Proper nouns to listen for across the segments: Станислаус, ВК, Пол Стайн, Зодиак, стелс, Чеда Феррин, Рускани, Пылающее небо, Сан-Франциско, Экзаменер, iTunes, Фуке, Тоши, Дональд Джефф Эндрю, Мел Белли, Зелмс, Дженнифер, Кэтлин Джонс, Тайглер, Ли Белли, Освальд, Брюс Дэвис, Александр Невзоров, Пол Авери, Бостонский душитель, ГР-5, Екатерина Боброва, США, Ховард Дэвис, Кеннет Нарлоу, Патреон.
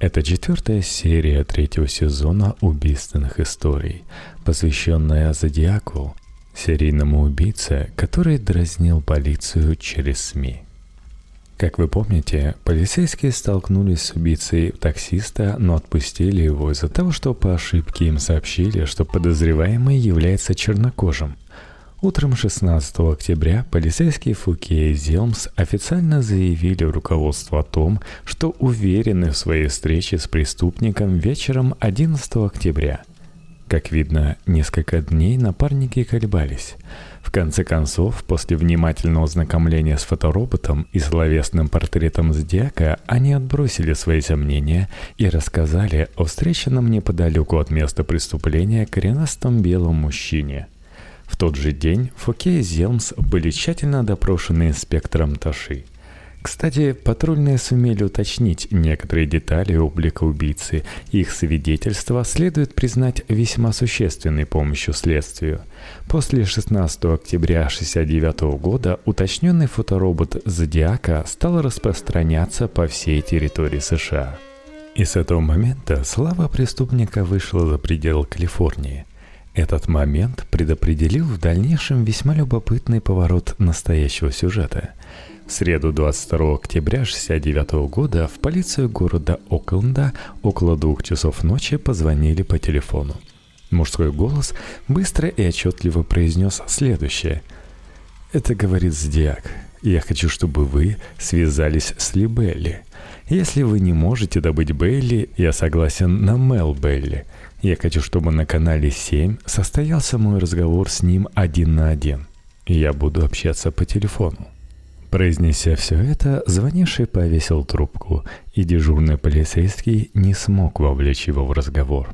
Это 4-я серия 3-го сезона убийственных историй, посвященная Зодиаку, серийному убийце, который дразнил полицию через СМИ. Как вы помните, полицейские столкнулись с убийцей таксиста, но отпустили его из-за того, что по ошибке им сообщили, что подозреваемый является чернокожим. Утром 16 октября полицейские Фуке и Зелмс официально заявили руководству о том, что уверены в своей встрече с преступником вечером 11 октября. Как видно, несколько дней напарники колебались. В конце концов, после внимательного ознакомления с фотороботом и словесным портретом Зодиака, они отбросили свои сомнения и рассказали о встреченном неподалеку от места преступления коренастом белом мужчине. В тот же день Фуке и Зелмс были тщательно допрошены инспектором Тоши. Кстати, патрульные сумели уточнить некоторые детали облика убийцы, и их свидетельства следует признать весьма существенной помощью следствию. После 16 октября 1969 года уточненный фоторобот Зодиака стал распространяться по всей территории США. И с этого момента слава преступника вышла за пределы Калифорнии. Этот момент предопределил в дальнейшем весьма любопытный поворот настоящего сюжета. В среду 22 октября 1969 года в полицию города Окленда около 2 часов ночи позвонили по телефону. Мужской голос быстро и отчетливо произнес следующее. «Это говорит Зодиак. Я хочу, чтобы вы связались с Ли Белли. Если вы не можете добыть Белли, я согласен на Мел Белли. Я хочу, чтобы на канале 7 состоялся мой разговор с ним 1 на 1. Я буду общаться по телефону». Произнеся все это, звонивший повесил трубку, и дежурный полицейский не смог вовлечь его в разговор.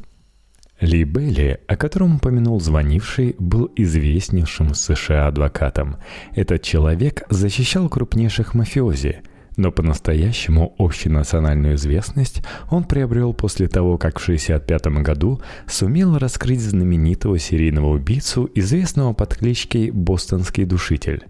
Ли Белли, о котором упомянул звонивший, был известнейшим в США адвокатом. Этот человек защищал крупнейших мафиози, но по-настоящему общенациональную известность он приобрел после того, как в 1965 году сумел раскрыть знаменитого серийного убийцу, известного под кличкой «Бостонский душитель».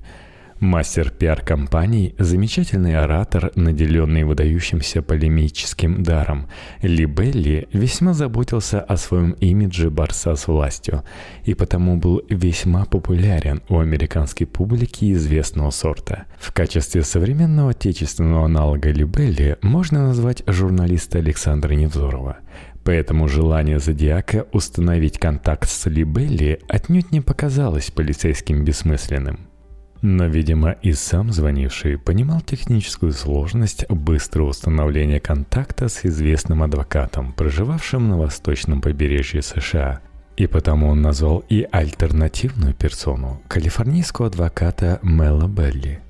Мастер пиар-компаний, замечательный оратор, наделенный выдающимся полемическим даром, Ли Белли весьма заботился о своем имидже борца с властью, и потому был весьма популярен у американской публики известного сорта. В качестве современного отечественного аналога Ли Белли можно назвать журналиста Александра Невзорова. Поэтому желание Зодиака установить контакт с Ли Белли отнюдь не показалось полицейским бессмысленным. Но, видимо, и сам звонивший понимал техническую сложность быстрого установления контакта с известным адвокатом, проживавшим на восточном побережье США. И потому он назвал и альтернативную персону – калифорнийского адвоката Мела Белли.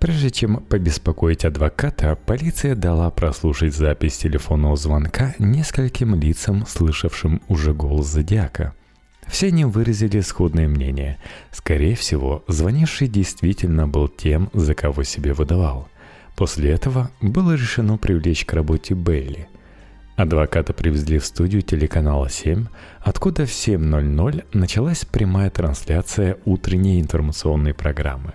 Прежде чем побеспокоить адвоката, полиция дала прослушать запись телефонного звонка нескольким лицам, слышавшим уже голос Зодиака. Все они выразили сходное мнение. Скорее всего, звонивший действительно был тем, за кого себя выдавал. После этого было решено привлечь к работе Белли. Адвоката привезли в студию телеканала 7, откуда в 7:00 началась прямая трансляция утренней информационной программы.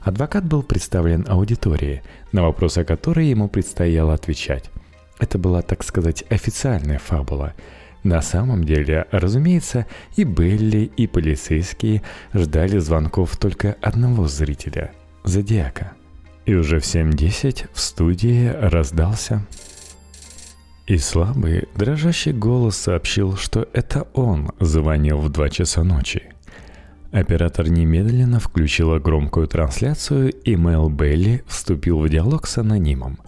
Адвокат был представлен аудитории, на вопросы о которой ему предстояло отвечать. Это была, так сказать, официальная фабула. На самом деле, разумеется, и Белли, и полицейские ждали звонков только одного зрителя – Зодиака. И уже в 7:10 в студии раздался. И слабый, дрожащий голос сообщил, что это он звонил в 2 часа ночи. Оператор немедленно включила громкую трансляцию, и Мел Белли вступил в диалог с анонимом.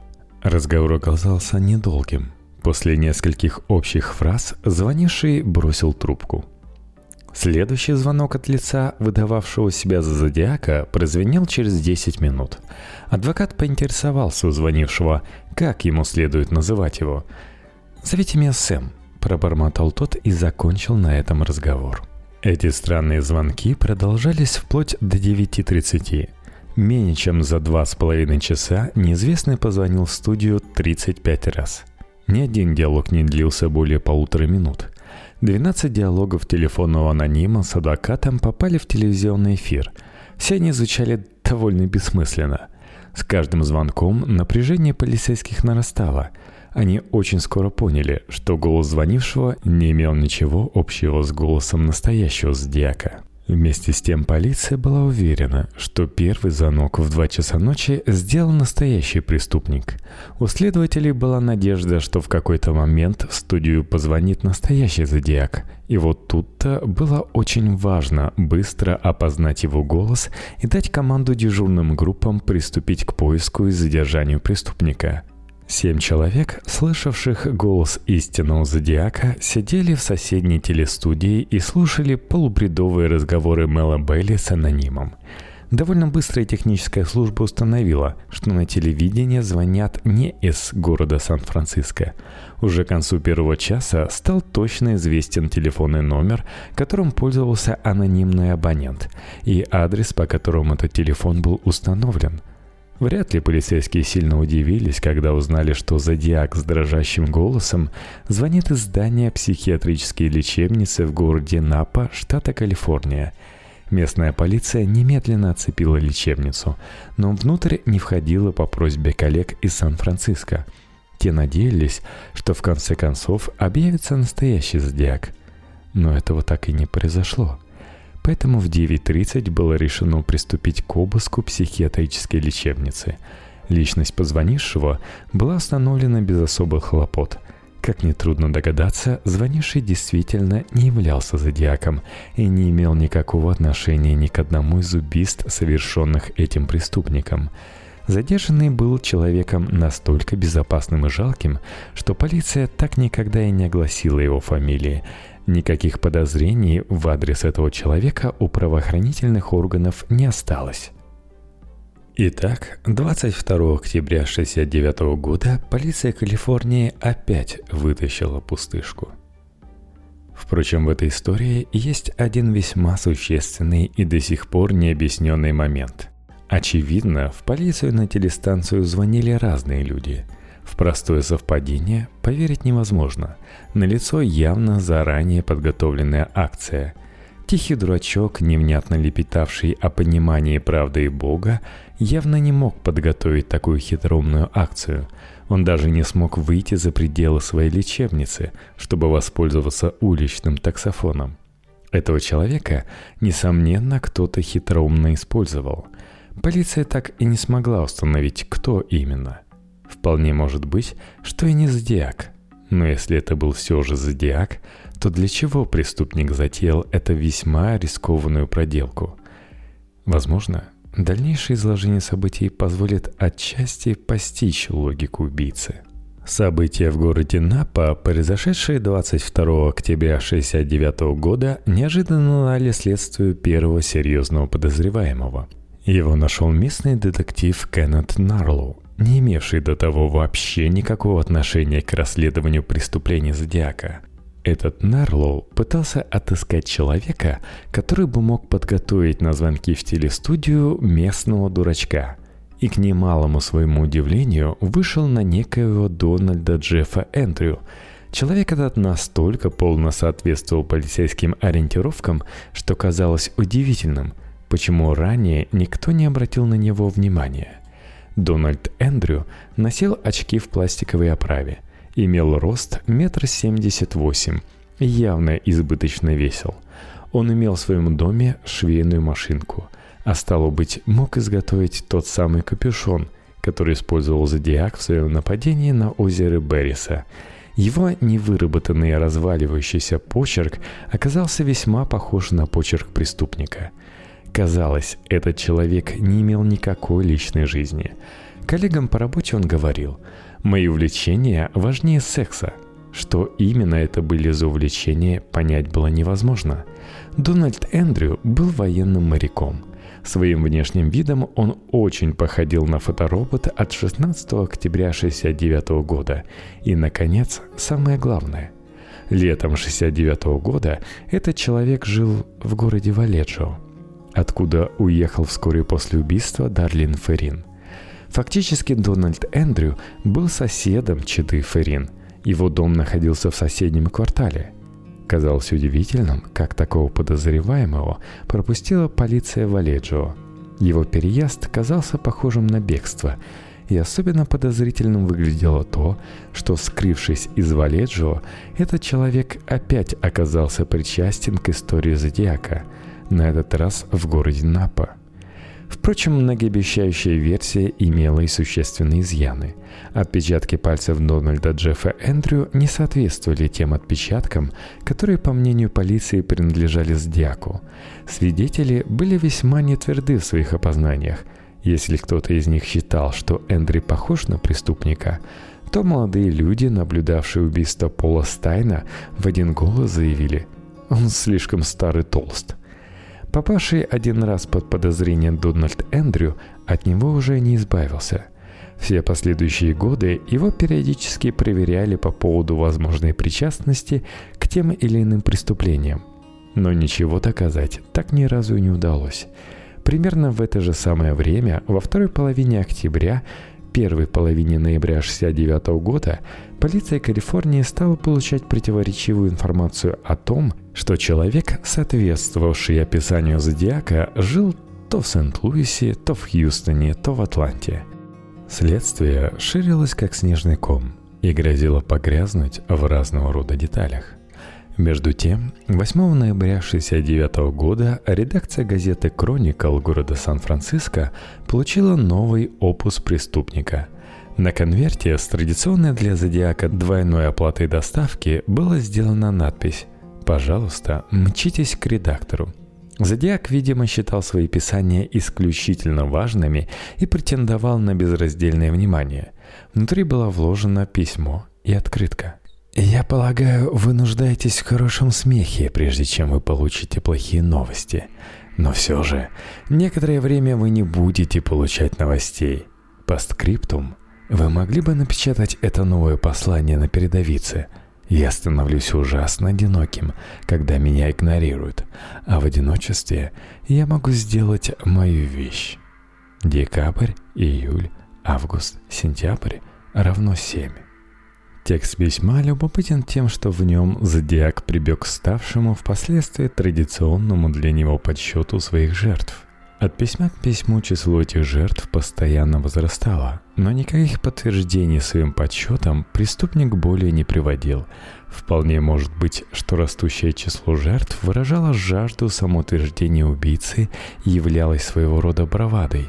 Разговор оказался недолгим. После нескольких общих фраз звонивший бросил трубку. Следующий звонок от лица, выдававшего себя за Зодиака, прозвенел через 10 минут. Адвокат поинтересовался у звонившего, как ему следует называть его. «Зовите меня Сэм», – пробормотал тот и закончил на этом разговор. Эти странные звонки продолжались вплоть до 9:30. Менее чем за 2,5 часа неизвестный позвонил в студию 35 раз. Ни один диалог не длился более 1,5 минут. 12 диалогов телефонного анонима с адвокатом попали в телевизионный эфир. Все они звучали довольно бессмысленно. С каждым звонком напряжение полицейских нарастало. Они очень скоро поняли, что голос звонившего не имел ничего общего с голосом настоящего зодиака. Вместе с тем полиция была уверена, что первый звонок в 2 часа ночи сделал настоящий преступник. У следователей была надежда, что в какой-то момент в студию позвонит настоящий зодиак. И вот тут-то было очень важно быстро опознать его голос и дать команду дежурным группам приступить к поиску и задержанию преступника. 7 человек, слышавших голос истинного зодиака, сидели в соседней телестудии и слушали полубредовые разговоры Мела Белли с анонимом. Довольно быстро и техническая служба установила, что на телевидение звонят не из города Сан-Франциско. Уже к концу первого часа стал точно известен телефонный номер, которым пользовался анонимный абонент, и адрес, по которому этот телефон был установлен. Вряд ли полицейские сильно удивились, когда узнали, что зодиак с дрожащим голосом звонит из здания психиатрической лечебницы в городе Напа, штата Калифорния. Местная полиция немедленно оцепила лечебницу, но внутрь не входила по просьбе коллег из Сан-Франциско. Те надеялись, что в конце концов объявится настоящий зодиак. Но этого так и не произошло. Поэтому в 9:30 было решено приступить к обыску психиатрической лечебницы. Личность позвонившего была установлена без особых хлопот. Как нетрудно догадаться, звонивший действительно не являлся зодиаком и не имел никакого отношения ни к одному из убийств, совершенных этим преступником. Задержанный был человеком настолько безопасным и жалким, что полиция так никогда и не огласила его фамилии. Никаких подозрений в адрес этого человека у правоохранительных органов не осталось. Итак, 22 октября 1969 года полиция Калифорнии опять вытащила пустышку. Впрочем, в этой истории есть один весьма существенный и до сих пор необъясненный момент. Очевидно, в полицию на телестанцию звонили разные люди. В простое совпадение поверить невозможно. Налицо явно заранее подготовленная акция. Тихий дурачок, невнятно лепетавший о понимании правды и Бога, явно не мог подготовить такую хитроумную акцию. Он даже не смог выйти за пределы своей лечебницы, чтобы воспользоваться уличным таксофоном. Этого человека, несомненно, кто-то хитроумно использовал. Полиция так и не смогла установить, кто именно. Вполне может быть, что и не зодиак. Но если это был все же зодиак, то для чего преступник затеял эту весьма рискованную проделку? Возможно, дальнейшее изложение событий позволит отчасти постичь логику убийцы. События в городе Напа, произошедшие 22 октября 1969 года, неожиданно дали следствию первого серьезного подозреваемого. Его нашел местный детектив Кеннет Нарлоу, не имевший до того вообще никакого отношения к расследованию преступлений зодиака. Этот Нарлоу пытался отыскать человека, который бы мог подготовить на звонки в телестудию местного дурачка. И к немалому своему удивлению вышел на некоего Дональда Джеффа Эндрю. Человек этот настолько полно соответствовал полицейским ориентировкам, что казалось удивительным, почему ранее никто не обратил на него внимания. Дональд Эндрю носил очки в пластиковой оправе, имел рост 1,78 м и явно избыточно весел. Он имел в своем доме швейную машинку, а стало быть, мог изготовить тот самый капюшон, который использовал зодиак в своем нападении на озеро Берриса. Его невыработанный разваливающийся почерк оказался весьма похож на почерк преступника. Казалось, этот человек не имел никакой личной жизни. Коллегам по работе он говорил: «Мои увлечения важнее секса». Что именно это были за увлечения, понять было невозможно. Дональд Эндрю был военным моряком. Своим внешним видом он очень походил на фоторобот от 16 октября 1969 года. И, наконец, самое главное. Летом 1969 года этот человек жил в городе Валеджо, откуда уехал вскоре после убийства Дарлин Феррин. Фактически Дональд Эндрю был соседом Чеды Феррин. Его дом находился в соседнем квартале. Казалось удивительным, как такого подозреваемого пропустила полиция Валеджо. Его переезд казался похожим на бегство, и особенно подозрительным выглядело то, что, скрывшись из Валеджио, этот человек опять оказался причастен к истории Зодиака, на этот раз в городе Напа. Впрочем, многообещающая версия имела и существенные изъяны. Отпечатки пальцев Дональда, Джеффа и Эндрю не соответствовали тем отпечаткам, которые, по мнению полиции, принадлежали Зодиаку. Свидетели были весьма нетверды в своих опознаниях. Если кто-то из них считал, что Эндрю похож на преступника, то молодые люди, наблюдавшие убийство Пола Стайна, в один голос заявили: «Он слишком стар и толст». Попавший один раз под подозрение Дональд Эндрю от него уже не избавился. Все последующие годы его периодически проверяли по поводу возможной причастности к тем или иным преступлениям. Но ничего доказать так ни разу и не удалось. Примерно в это же самое время, во второй половине октября, первой половине ноября 1969 года полиция Калифорнии стала получать противоречивую информацию о том, что человек, соответствовавший описанию Зодиака, жил то в Сент-Луисе, то в Хьюстоне, то в Атланте. Следствие ширилось как снежный ком и грозило погрязнуть в разного рода деталях. Между тем, 8 ноября 1969 года редакция газеты «Кроникл» города Сан-Франциско получила новый опус преступника. На конверте с традиционной для Зодиака двойной оплатой доставки была сделана надпись: «Пожалуйста, мчитесь к редактору». Зодиак, видимо, считал свои писания исключительно важными и претендовал на безраздельное внимание. Внутри было вложено письмо и открытка. «Я полагаю, вы нуждаетесь в хорошем смехе, прежде чем вы получите плохие новости. Но все же, некоторое время вы не будете получать новостей. Постскриптум. Вы могли бы напечатать это новое послание на передовице. Я становлюсь ужасно одиноким, когда меня игнорируют. А в одиночестве я могу сделать мою вещь». Декабрь, июль, август, сентябрь равно 7. Текст письма любопытен тем, что в нем Зодиак прибег к ставшему впоследствии традиционному для него подсчету своих жертв. От письма к письму число этих жертв постоянно возрастало, но никаких подтверждений своим подсчетам преступник более не приводил. Вполне может быть, что растущее число жертв выражало жажду самоутверждения убийцы и являлось своего рода бравадой.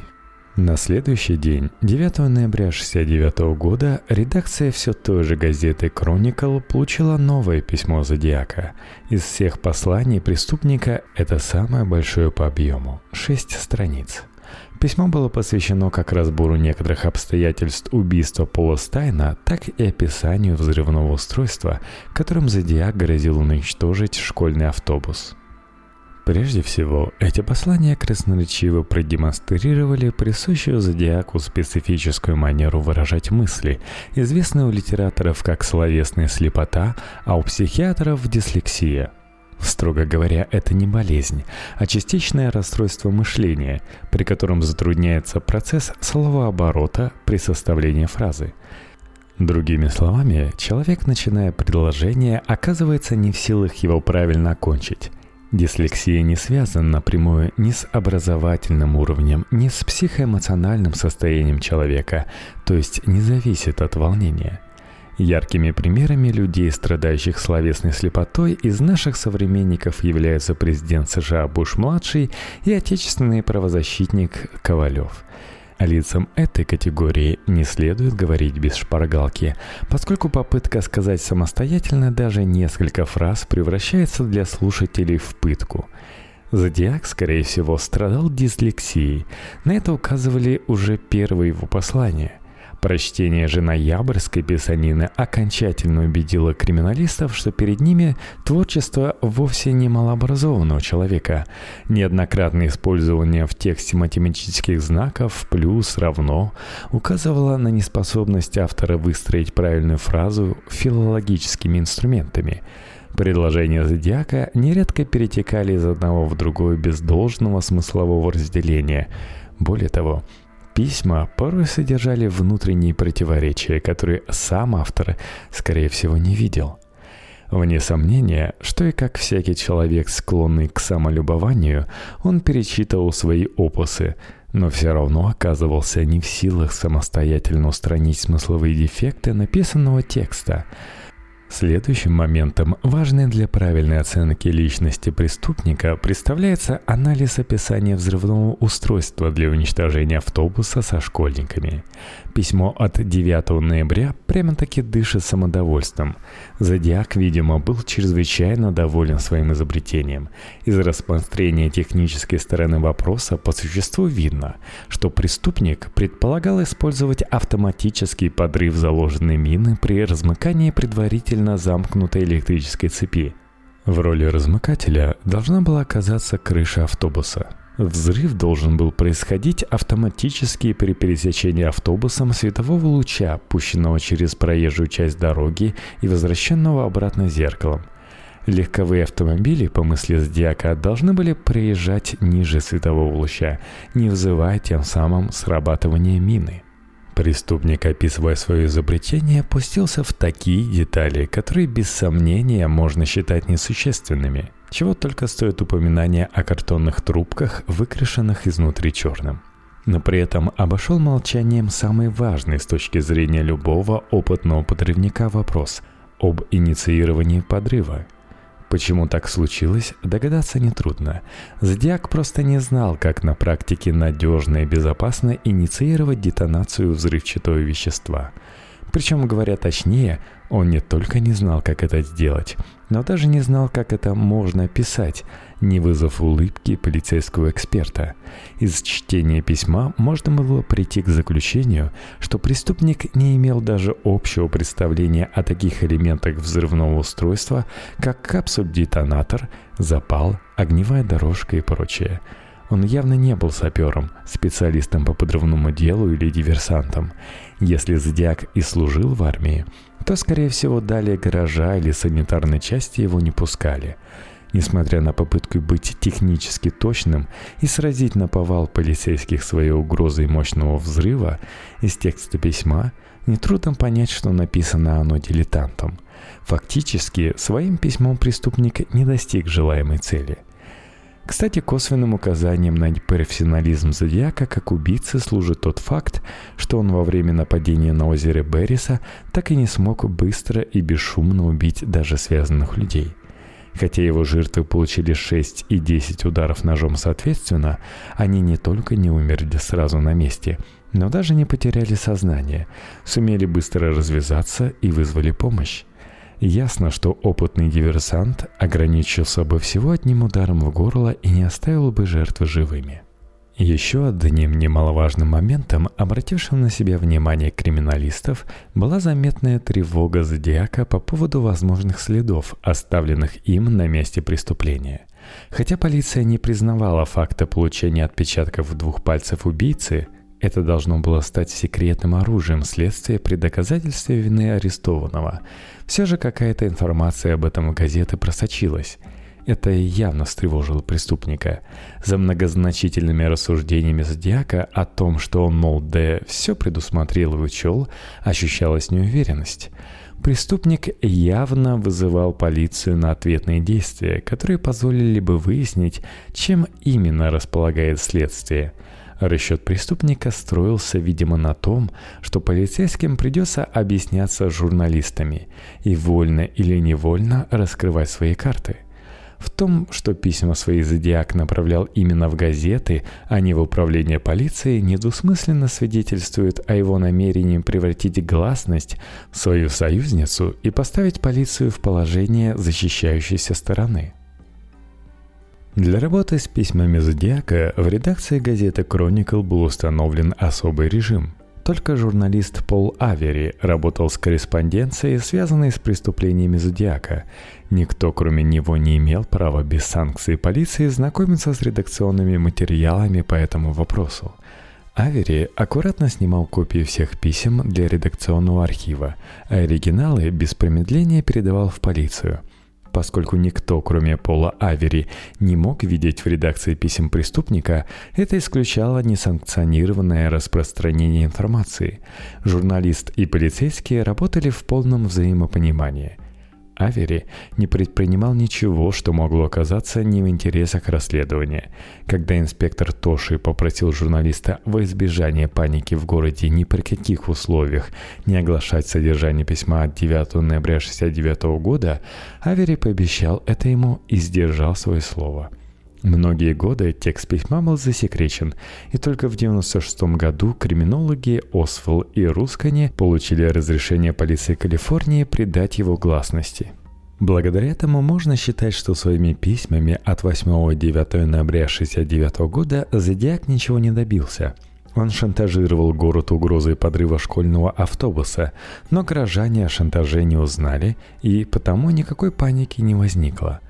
На следующий день, 9 ноября 1969 года, редакция все той же газеты «Кроникл» получила новое письмо Зодиака. Из всех посланий преступника это самое большое по объему – 6 страниц. Письмо было посвящено как разбору некоторых обстоятельств убийства Пола Стайна, так и описанию взрывного устройства, которым Зодиак грозил уничтожить школьный автобус. Прежде всего, эти послания красноречиво продемонстрировали присущую Зодиаку специфическую манеру выражать мысли, известную у литераторов как словесная слепота, а у психиатров – дислексия. Строго говоря, это не болезнь, а частичное расстройство мышления, при котором затрудняется процесс словооборота при составлении фразы. Другими словами, человек, начиная предложение, оказывается не в силах его правильно окончить. Дислексия не связана напрямую ни с образовательным уровнем, ни с психоэмоциональным состоянием человека, то есть не зависит от волнения. Яркими примерами людей, страдающих словесной слепотой, из наших современников являются президент США Буш-младший и отечественный правозащитник Ковалев. О лицах этой категории не следует говорить без шпаргалки, поскольку попытка сказать самостоятельно даже несколько фраз превращается для слушателей в пытку. Зодиак, скорее всего, страдал дислексией. На это указывали уже первые его послания. Прочтение же ноябрьской писанины окончательно убедило криминалистов, что перед ними творчество вовсе не малообразованного человека. Неоднократное использование в тексте математических знаков «плюс», «равно» указывало на неспособность автора выстроить правильную фразу филологическими инструментами. Предложения Зодиака нередко перетекали из одного в другое без должного смыслового разделения. Более того, письма порой содержали внутренние противоречия, которые сам автор, скорее всего, не видел. Вне сомнения, что и как всякий человек, склонный к самолюбованию, он перечитывал свои опусы, но все равно оказывался не в силах самостоятельно устранить смысловые дефекты написанного текста. Следующим моментом, важным для правильной оценки личности преступника, представляется анализ описания взрывного устройства для уничтожения автобуса со школьниками. Письмо от 9 ноября прямо-таки дышит самодовольством. Зодиак, видимо, был чрезвычайно доволен своим изобретением. Из рассмотрения технической стороны вопроса по существу видно, что преступник предполагал использовать автоматический подрыв заложенной мины при размыкании предварительно замкнутой электрической цепи. В роли размыкателя должна была оказаться крыша автобуса. Взрыв должен был происходить автоматически при пересечении автобусом светового луча, пущенного через проезжую часть дороги и возвращенного обратно зеркалом. Легковые автомобили, по мысли Зодиака, должны были проезжать ниже светового луча, не вызывая тем самым срабатывания мины. Преступник, описывая свое изобретение, пустился в такие детали, которые без сомнения можно считать несущественными, чего только стоит упоминание о картонных трубках, выкрашенных изнутри черным. Но при этом обошел молчанием самый важный с точки зрения любого опытного подрывника вопрос об инициировании подрыва. Почему так случилось, догадаться нетрудно. Зодиак просто не знал, как на практике надежно и безопасно инициировать детонацию взрывчатого вещества. Причем, говоря точнее, он не только не знал, как это сделать, но даже не знал, как это можно описать, не вызвав улыбки полицейского эксперта. Из чтения письма можно было прийти к заключению, что преступник не имел даже общего представления о таких элементах взрывного устройства, как капсуль-детонатор, запал, огневая дорожка и прочее. Он явно не был сапером, специалистом по подрывному делу или диверсантом. Если Зодиак и служил в армии, то, скорее всего, далее гаража или санитарной части его не пускали. Несмотря на попытку быть технически точным и сразить наповал полицейских своей угрозой мощного взрыва, из текста письма нетрудно понять, что написано оно дилетантом. Фактически, своим письмом преступник не достиг желаемой цели. Кстати, косвенным указанием на профессионализм Зодиака как убийцы служит тот факт, что он во время нападения на озеро Берриса так и не смог быстро и бесшумно убить даже связанных людей. Хотя его жертвы получили 6 и 10 ударов ножом соответственно, они не только не умерли сразу на месте, но даже не потеряли сознание, сумели быстро развязаться и вызвали помощь. Ясно, что опытный диверсант ограничился бы всего одним ударом в горло и не оставил бы жертвы живыми. Еще одним немаловажным моментом, обратившим на себя внимание криминалистов, была заметная тревога Зодиака по поводу возможных следов, оставленных им на месте преступления. Хотя полиция не признавала факта получения отпечатков двух пальцев убийцы, это должно было стать секретным оружием следствия при доказательстве вины арестованного. Все же какая-то информация об этом в газеты просочилась. Это явно встревожило преступника. За многозначительными рассуждениями Зодиака о том, что он, мол, да все предусмотрел и учел, ощущалась неуверенность. Преступник явно вызывал полицию на ответные действия, которые позволили бы выяснить, чем именно располагает следствие. Расчет преступника строился, видимо, на том, что полицейским придется объясняться с журналистами и вольно или невольно раскрывать свои карты. В том, что письма свои Зодиак направлял именно в газеты, а не в управление полиции, недвусмысленно свидетельствует о его намерении превратить гласность в свою союзницу и поставить полицию в положение защищающейся стороны. Для работы с письмами Зодиака в редакции газеты «Кроникл» был установлен особый режим. Только журналист Пол Авери работал с корреспонденцией, связанной с преступлениями Зодиака. Никто, кроме него, не имел права без санкции полиции знакомиться с редакционными материалами по этому вопросу. Авери аккуратно снимал копии всех писем для редакционного архива, а оригиналы без промедления передавал в полицию. Поскольку никто, кроме Пола Авери, не мог видеть в редакции писем преступника, это исключало несанкционированное распространение информации. Журналист и полицейские работали в полном взаимопонимании. Авери не предпринимал ничего, что могло оказаться не в интересах расследования. Когда инспектор Тоши попросил журналиста во избежание паники в городе ни при каких условиях не оглашать содержание письма от 9 ноября 1969 года, Авери пообещал это ему и сдержал свое слово. Многие годы текст письма был засекречен, и только в 1996 году криминологи Освальд и Рускани получили разрешение полиции Калифорнии придать его гласности. Благодаря этому можно считать, что своими письмами от 8 и 9 ноября 1969 года Зодиак ничего не добился. Он шантажировал город угрозой подрыва школьного автобуса, но горожане о шантаже не узнали, и потому никакой паники не возникло.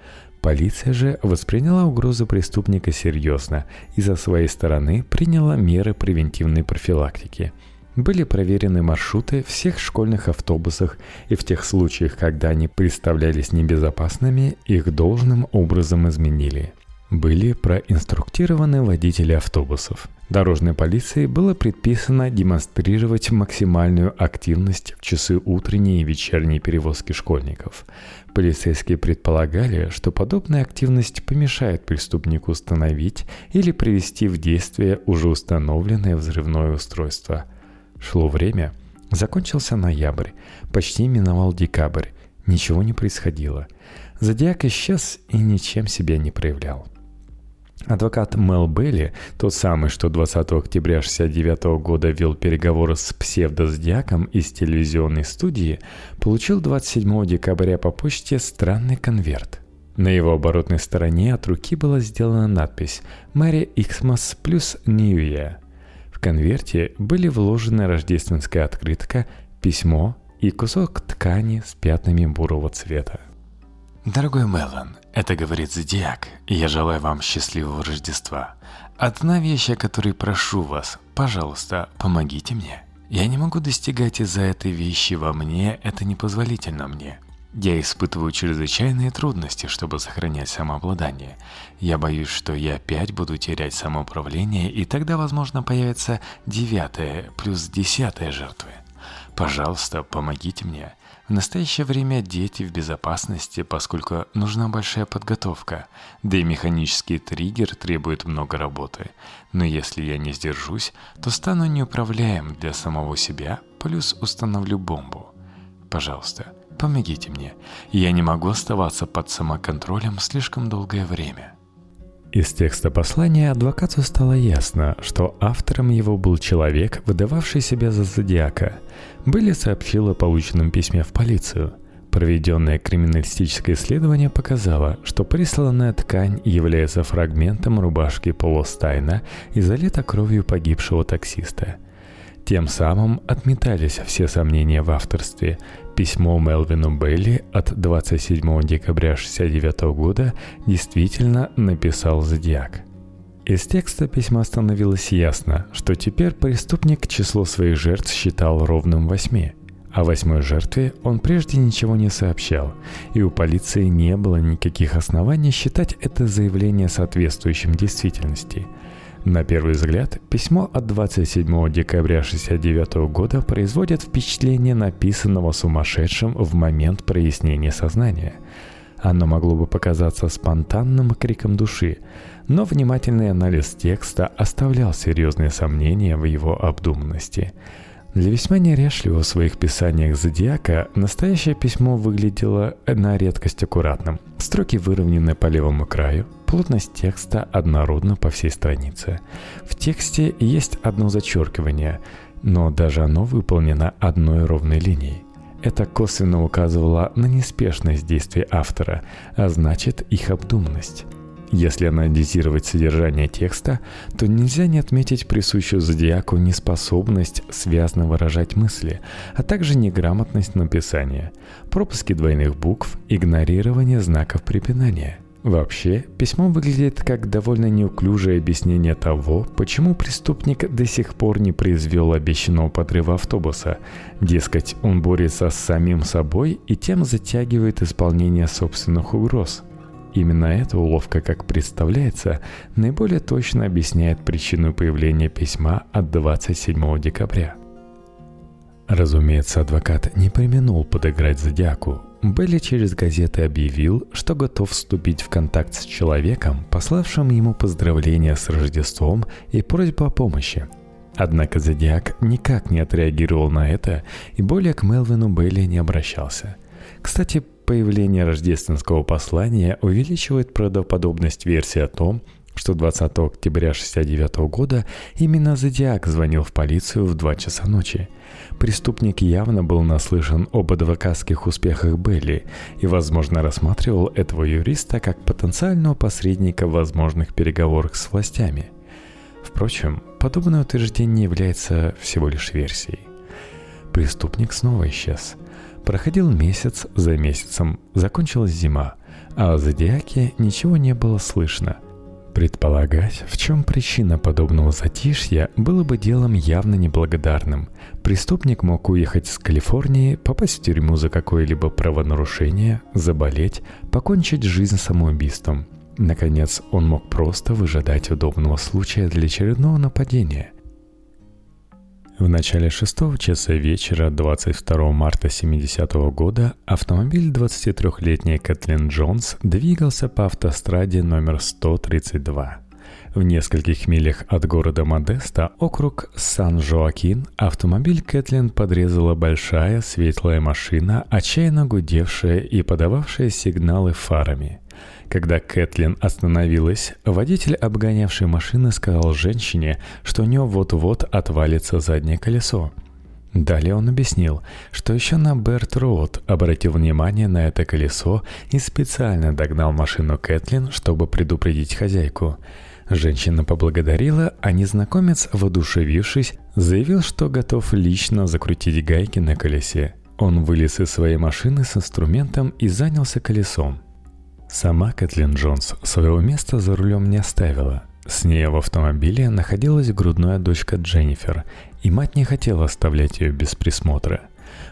Полиция же восприняла угрозу преступника серьезно и со своей стороны приняла меры превентивной профилактики. Были проверены маршруты всех школьных автобусов, и в тех случаях, когда они представлялись небезопасными, их должным образом изменили. Были проинструктированы водители автобусов. Дорожной полиции было предписано демонстрировать максимальную активность в часы утренней и вечерней перевозки школьников. Полицейские предполагали, что подобная активность помешает преступнику установить или привести в действие уже установленное взрывное устройство. Шло время. Закончился ноябрь. Почти миновал декабрь. Ничего не происходило. Зодиак исчез и ничем себя не проявлял. Адвокат Мел Белли, тот самый, что 20 октября 1969 года вел переговоры с псевдозодиаком из телевизионной студии, получил 27 декабря по почте странный конверт. На его оборотной стороне от руки была сделана надпись «Merry Xmas плюс New Year». В конверте были вложены рождественская открытка, письмо и кусок ткани с пятнами бурого цвета. «Дорогой Мелон, это говорит Зодиак, и я желаю вам счастливого Рождества. Одна вещь, о которой прошу вас, пожалуйста, помогите мне. Я не могу достигать из-за этой вещи во мне, это непозволительно мне. Я испытываю чрезвычайные трудности, чтобы сохранять самообладание. Я боюсь, что я опять буду терять самоуправление, и тогда, возможно, появится 9 плюс 10 жертвы. Пожалуйста, помогите мне. В настоящее время дети в безопасности, поскольку нужна большая подготовка, да и механический триггер требует много работы. Но если я не сдержусь, то стану неуправляем для самого себя, плюс установлю бомбу. Пожалуйста, помогите мне. Я не могу оставаться под самоконтролем слишком долгое время». Из текста послания адвокату стало ясно, что автором его был человек, выдававший себя за Зодиака. Белли сообщила о полученном письме в полицию. Проведенное криминалистическое исследование показало, что присланная ткань является фрагментом рубашки Пола Стайна и залита кровью погибшего таксиста. Тем самым отметались все сомнения в авторстве. Письмо Мелвину Белли от 27 декабря 1969 года действительно написал Зодиак. Из текста письма становилось ясно, что теперь преступник число своих жертв считал ровным 8, а 8-й жертве он прежде ничего не сообщал, и у полиции не было никаких оснований считать это заявление соответствующим действительности. На первый взгляд, письмо от 27 декабря 1969 года производит впечатление написанного сумасшедшим в момент прояснения сознания. Оно могло бы показаться спонтанным криком души, но внимательный анализ текста оставлял серьезные сомнения в его обдуманности. Для весьма неряшливого в своих писаниях Зодиака настоящее письмо выглядело на редкость аккуратным. Строки выровнены по левому краю, плотность текста однородна по всей странице. В тексте есть одно зачеркивание, но даже оно выполнено одной ровной линией. Это косвенно указывало на неспешность действий автора, а значит, их обдуманность. Если анализировать содержание текста, то нельзя не отметить присущую Зодиаку неспособность связно выражать мысли, а также неграмотность написания, пропуски двойных букв, игнорирование знаков препинания. Вообще, письмо выглядит как довольно неуклюжее объяснение того, почему преступник до сих пор не произвел обещанного подрыва автобуса. Дескать, он борется с самим собой и тем затягивает исполнение собственных угроз. Именно эта уловка, как представляется, наиболее точно объясняет причину появления письма от 27 декабря. Разумеется, адвокат не преминул подыграть Зодиаку. Белли через газеты объявил, что готов вступить в контакт с человеком, пославшим ему поздравления с Рождеством и просьбу о помощи. Однако Зодиак никак не отреагировал на это и более к Мелвину Белли не обращался. Кстати, появление рождественского послания увеличивает правдоподобность версии о том, что 20 октября 1969 года именно Зодиак звонил в полицию в 2 часа ночи. Преступник явно был наслышан об адвокатских успехах Белли и, возможно, рассматривал этого юриста как потенциального посредника в возможных переговорах с властями. Впрочем, подобное утверждение является всего лишь версией. Преступник снова исчез. Проходил месяц за месяцем, закончилась зима, а о Зодиаке ничего не было слышно. Предполагать, в чем причина подобного затишья, было бы делом явно неблагодарным. Преступник мог уехать из Калифорнии, попасть в тюрьму за какое-либо правонарушение, заболеть, покончить жизнь самоубийством. Наконец, он мог просто выжидать удобного случая для очередного нападения. В начале 6 часа вечера 22 марта 1970 года автомобиль 23-летней Кэтлин Джонс двигался по автостраде номер 132. В нескольких милях от города Модеста, округ Сан-Жоакин, автомобиль Кэтлин подрезала большая светлая машина, отчаянно гудевшая и подававшая сигналы фарами. Когда Кэтлин остановилась, водитель, обгонявший машины, сказал женщине, что у нее вот-вот отвалится заднее колесо. Далее он объяснил, что еще на Берт-Роуд обратил внимание на это колесо и специально догнал машину Кэтлин, чтобы предупредить хозяйку. Женщина поблагодарила, а незнакомец, воодушевившись, заявил, что готов лично закрутить гайки на колесе. Он вылез из своей машины с инструментом и занялся колесом. Сама Кэтлин Джонс своего места за рулем не оставила. С ней в автомобиле находилась грудная дочка Дженнифер, и мать не хотела оставлять ее без присмотра.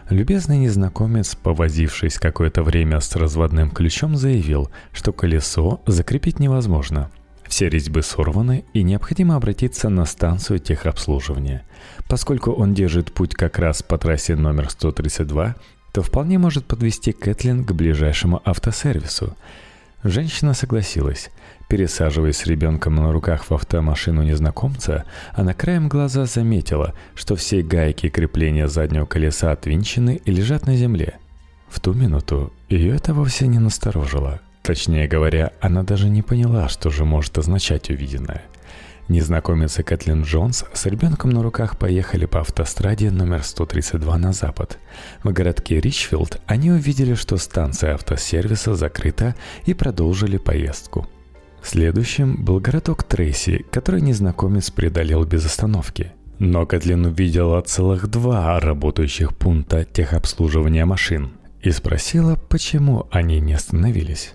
Любезный незнакомец, повозившись какое-то время с разводным ключом, заявил, что колесо закрепить невозможно. Все резьбы сорваны, и необходимо обратиться на станцию техобслуживания. Поскольку он держит путь как раз по трассе номер 132, то вполне может подвести Кэтлин к ближайшему автосервису. Женщина согласилась. Пересаживаясь с ребенком на руках в автомашину незнакомца, она краем глаза заметила, что все гайки крепления заднего колеса отвинчены и лежат на земле. В ту минуту ее это вовсе не насторожило. Точнее говоря, она даже не поняла, что же может означать увиденное. Незнакомец и Кэтлин Джонс с ребенком на руках поехали по автостраде номер 132 на запад. В городке Ричфилд они увидели, что станция автосервиса закрыта, и продолжили поездку. Следующим был городок Трейси, который незнакомец преодолел без остановки. Но Кэтлин увидела целых 2 работающих пункта техобслуживания машин и спросила, почему они не остановились.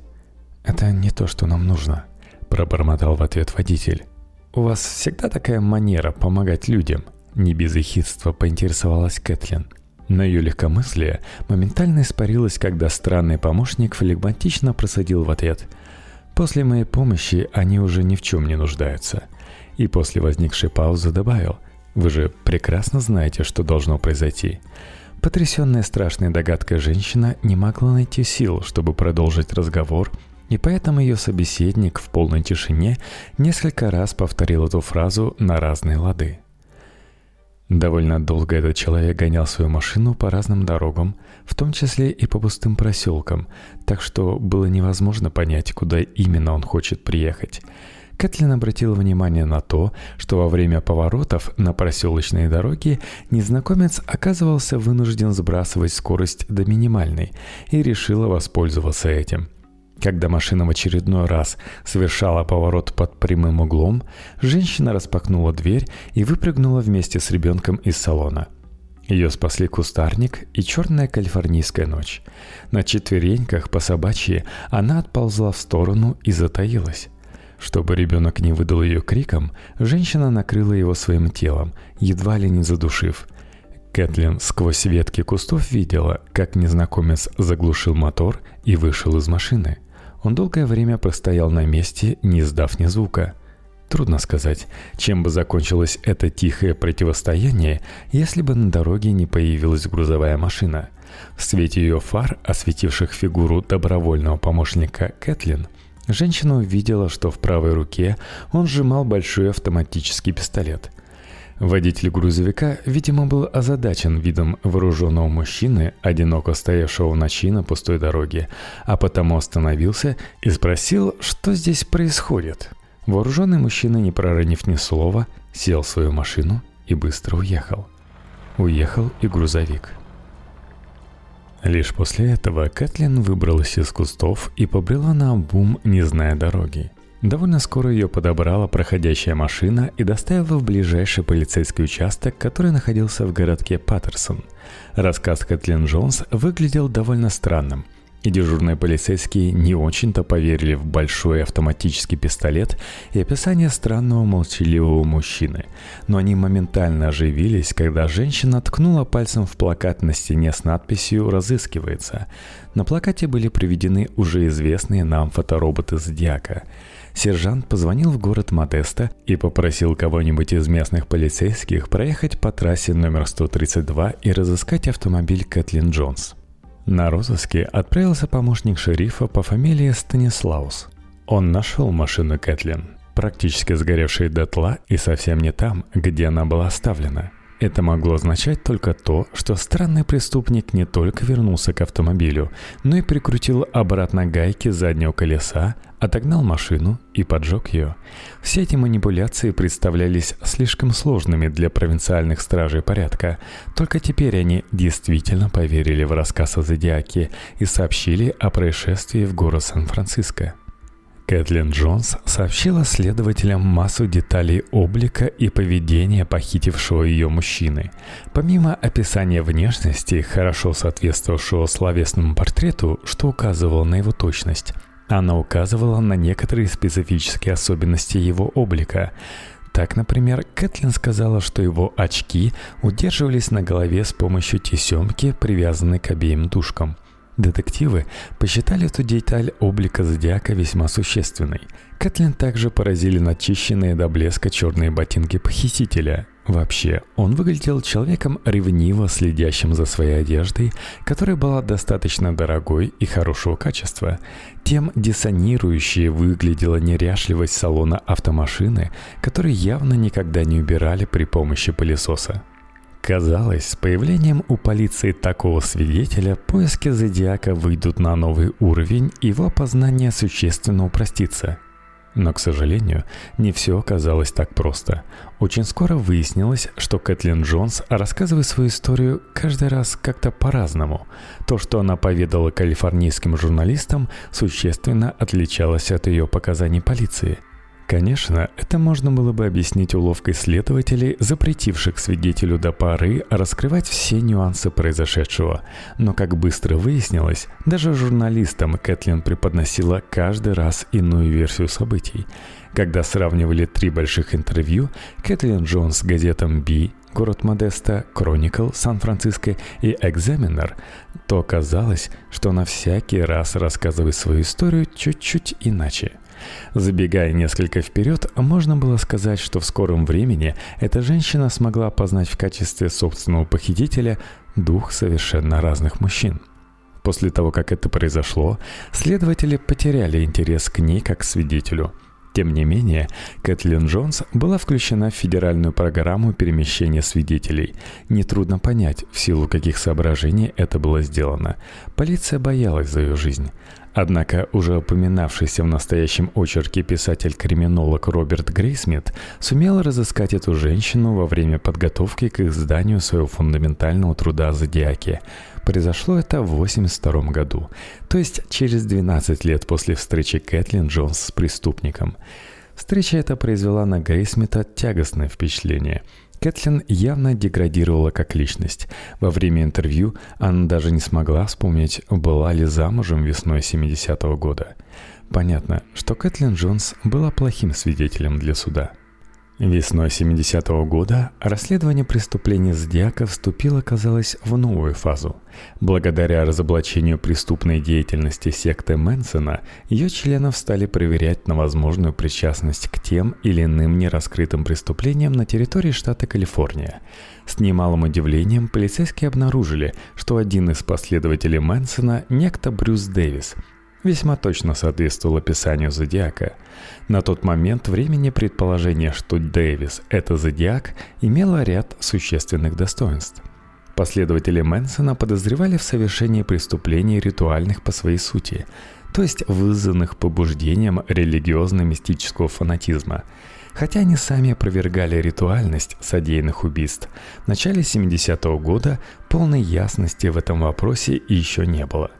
«Это не то, что нам нужно», – пробормотал в ответ водитель. «У вас всегда такая манера помогать людям?» – не без ехидства поинтересовалась Кэтлин. Но ее легкомыслие моментально испарилось, когда странный помощник флегматично просадил в ответ: «После моей помощи они уже ни в чем не нуждаются». И после возникшей паузы добавил: «Вы же прекрасно знаете, что должно произойти». Потрясенная страшной догадкой женщина не могла найти сил, чтобы продолжить разговор, и поэтому ее собеседник в полной тишине несколько раз повторил эту фразу на разные лады. Довольно долго этот человек гонял свою машину по разным дорогам, в том числе и по пустым проселкам, так что было невозможно понять, куда именно он хочет приехать. Кэтлин обратила внимание на то, что во время поворотов на проселочной дороге незнакомец оказывался вынужден сбрасывать скорость до минимальной, и решила воспользоваться этим. Когда машина в очередной раз совершала поворот под прямым углом, женщина распахнула дверь и выпрыгнула вместе с ребенком из салона. Ее спасли кустарник и черная калифорнийская ночь. На четвереньках по собачьи она отползла в сторону и затаилась. Чтобы ребенок не выдал ее криком, женщина накрыла его своим телом, едва ли не задушив. Кэтлин сквозь ветки кустов видела, как незнакомец заглушил мотор и вышел из машины. Он долгое время простоял на месте, не издав ни звука. Трудно сказать, чем бы закончилось это тихое противостояние, если бы на дороге не появилась грузовая машина. В свете ее фар, осветивших фигуру добровольного помощника Кэтлин, женщина увидела, что в правой руке он сжимал большой автоматический пистолет. Водитель грузовика, видимо, был озадачен видом вооруженного мужчины, одиноко стоявшего в ночи на пустой дороге, а потому остановился и спросил, что здесь происходит. Вооруженный мужчина, не проронив ни слова, сел в свою машину и быстро уехал. Уехал и грузовик. Лишь после этого Кэтлин выбралась из кустов и побрела наобум, не зная дороги. Довольно скоро ее подобрала проходящая машина и доставила в ближайший полицейский участок, который находился в городке Паттерсон. Рассказ Кэтлин Джонс выглядел довольно странным. И дежурные полицейские не очень-то поверили в большой автоматический пистолет и описание странного молчаливого мужчины. Но они моментально оживились, когда женщина ткнула пальцем в плакат на стене с надписью «Разыскивается». На плакате были приведены уже известные нам фотороботы Зодиака. Сержант позвонил в город Модеста и попросил кого-нибудь из местных полицейских проехать по трассе номер 132 и разыскать автомобиль Кэтлин Джонс. На розыске отправился помощник шерифа по фамилии Станислаус. Он нашел машину Кэтлин, практически сгоревшей дотла и совсем не там, где она была оставлена. Это могло означать только то, что странный преступник не только вернулся к автомобилю, но и прикрутил обратно гайки заднего колеса, отогнал машину и поджег ее. Все эти манипуляции представлялись слишком сложными для провинциальных стражей порядка. Только теперь они действительно поверили в рассказ о Зодиаке и сообщили о происшествии в городе Сан-Франциско. Кэтлин Джонс сообщила следователям массу деталей облика и поведения похитившего ее мужчины. Помимо описания внешности, хорошо соответствовавшего словесному портрету, что указывало на его точность, она указывала на некоторые специфические особенности его облика. Так, например, Кэтлин сказала, что его очки удерживались на голове с помощью тесемки, привязанной к обеим дужкам. Детективы посчитали эту деталь облика Зодиака весьма существенной. Кэтлин также поразили начищенные до блеска черные ботинки похитителя. Вообще, он выглядел человеком ревниво следящим за своей одеждой, которая была достаточно дорогой и хорошего качества. Тем диссонирующей выглядела неряшливость салона автомашины, который явно никогда не убирали при помощи пылесоса. Казалось, с появлением у полиции такого свидетеля поиски Зодиака выйдут на новый уровень, и его опознание существенно упростится. Но, к сожалению, не все оказалось так просто. Очень скоро выяснилось, что Кэтлин Джонс рассказывает свою историю каждый раз как-то по-разному. То, что она поведала калифорнийским журналистам, существенно отличалось от ее показаний полиции. Конечно, это можно было бы объяснить уловкой следователей, запретивших свидетелю до поры раскрывать все нюансы произошедшего. Но, как быстро выяснилось, даже журналистам Кэтлин преподносила каждый раз иную версию событий. Когда сравнивали три больших интервью, Кэтлин Джонс с газетам «Би», «Город Модеста», «Кроникл», «Сан-Франциско» и «Экзаменер», то казалось, что она всякий раз рассказывает свою историю чуть-чуть иначе. Забегая несколько вперед, можно было сказать, что в скором времени эта женщина смогла опознать в качестве собственного похитителя двух совершенно разных мужчин. После того, как это произошло, следователи потеряли интерес к ней как к свидетелю. Тем не менее, Кэтлин Джонс была включена в федеральную программу перемещения свидетелей. Нетрудно понять, в силу каких соображений это было сделано. Полиция боялась за ее жизнь. Однако уже упоминавшийся в настоящем очерке писатель-криминолог Роберт Грейсмит сумел разыскать эту женщину во время подготовки к изданию своего фундаментального труда о Зодиаке. Произошло это в 1982 году, то есть через 12 лет после встречи Кэтлин Джонс с преступником. Встреча эта произвела на Грейсмита тягостное впечатление. Кэтлин явно деградировала как личность. Во время интервью она даже не смогла вспомнить, была ли замужем весной 70-го года. Понятно, что Кэтлин Джонс была плохим свидетелем для суда. Весной 70-го года расследование преступлений Зодиака вступило, казалось, в новую фазу. Благодаря разоблачению преступной деятельности секты Мэнсона, ее членов стали проверять на возможную причастность к тем или иным нераскрытым преступлениям на территории штата Калифорния. С немалым удивлением полицейские обнаружили, что один из последователей Мэнсона, некто Брюс Дэвис, весьма точно соответствовал описанию Зодиака. На тот момент времени предположение, что Дэвис – это Зодиак, имело ряд существенных достоинств. Последователи Мэнсона подозревали в совершении преступлений ритуальных по своей сути, то есть вызванных побуждением религиозно-мистического фанатизма. Хотя они сами опровергали ритуальность содеянных убийств, в начале 70-го года полной ясности в этом вопросе еще не было.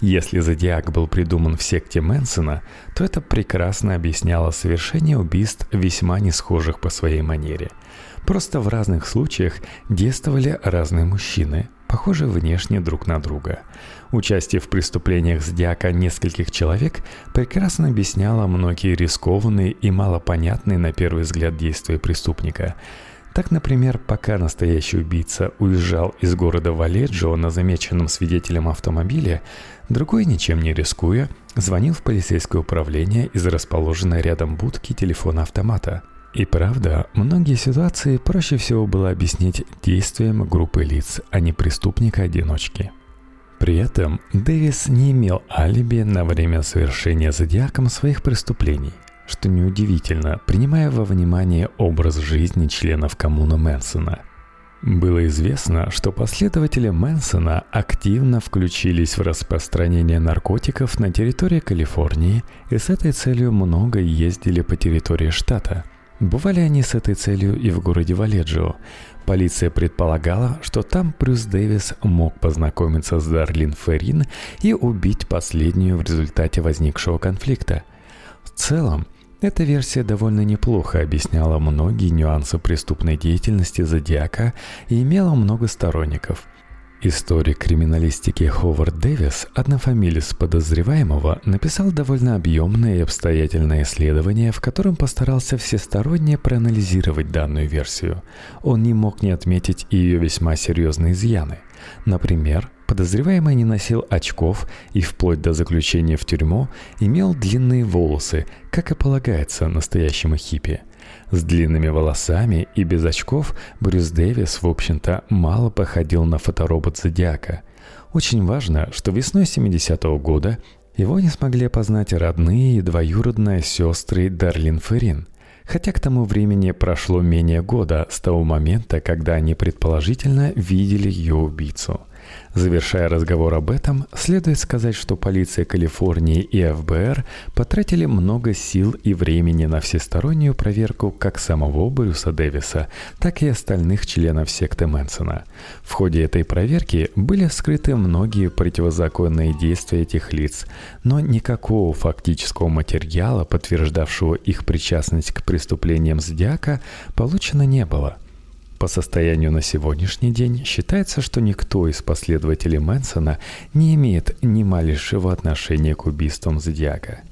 Если Зодиак был придуман в секте Мэнсона, то это прекрасно объясняло совершение убийств, весьма не схожих по своей манере. Просто в разных случаях действовали разные мужчины, похожие внешне друг на друга. Участие в преступлениях Зодиака нескольких человек прекрасно объясняло многие рискованные и малопонятные на первый взгляд действия преступника. Так, например, пока настоящий убийца уезжал из города Валеджио на замеченном свидетелем автомобиле, другой, ничем не рискуя, звонил в полицейское управление из расположенной рядом будки телефона-автомата. И правда, многие ситуации проще всего было объяснить действием группы лиц, а не преступника-одиночки. При этом Дэвис не имел алиби на время совершения Зодиаком своих преступлений, что неудивительно, принимая во внимание образ жизни членов коммуны Мэнсона. Было известно, что последователи Мэнсона активно включились в распространение наркотиков на территории Калифорнии и с этой целью много ездили по территории штата. Бывали они с этой целью и в городе Валеджио. Полиция предполагала, что там Брюс Дэвис мог познакомиться с Дарлин Феррин и убить последнюю в результате возникшего конфликта. В целом, эта версия довольно неплохо объясняла многие нюансы преступной деятельности Зодиака и имела много сторонников. Историк криминалистики Ховард Дэвис, однофамилец подозреваемого, написал довольно объемное и обстоятельное исследование, в котором постарался всесторонне проанализировать данную версию. Он не мог не отметить и ее весьма серьезные изъяны. Например, подозреваемый не носил очков и вплоть до заключения в тюрьму имел длинные волосы, как и полагается настоящему хиппи. С длинными волосами и без очков Брюс Дэвис, в общем-то, мало походил на фоторобот Зодиака. Очень важно, что весной 70-го года его не смогли опознать родные и двоюродные сестры Дарлин Феррин. Хотя к тому времени прошло менее года с того момента, когда они предположительно видели ее убийцу. Завершая разговор об этом, следует сказать, что полиция Калифорнии и ФБР потратили много сил и времени на всестороннюю проверку как самого Брюса Дэвиса, так и остальных членов секты Мэнсона. В ходе этой проверки были вскрыты многие противозаконные действия этих лиц, но никакого фактического материала, подтверждавшего их причастность к преступлениям Зодиака, получено не было. По состоянию на сегодняшний день считается, что никто из последователей Мэнсона не имеет ни малейшего отношения к убийствам Зодиака.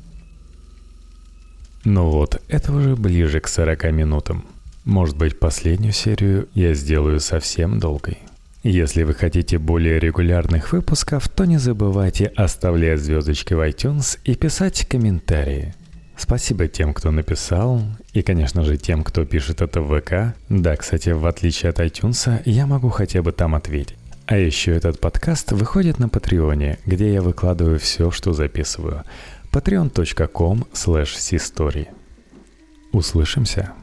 Ну вот, это уже ближе к 40 минутам. Может быть, последнюю серию я сделаю совсем долгой. Если вы хотите более регулярных выпусков, то не забывайте оставлять звездочки в iTunes и писать комментарии. Спасибо тем, кто написал, и, конечно же, тем, кто пишет это в ВК. Да, кстати, в отличие от iTunes, я могу хотя бы там ответить. А еще этот подкаст выходит на Патреоне, где я выкладываю все, что записываю. patreon.com/sistory. Услышимся!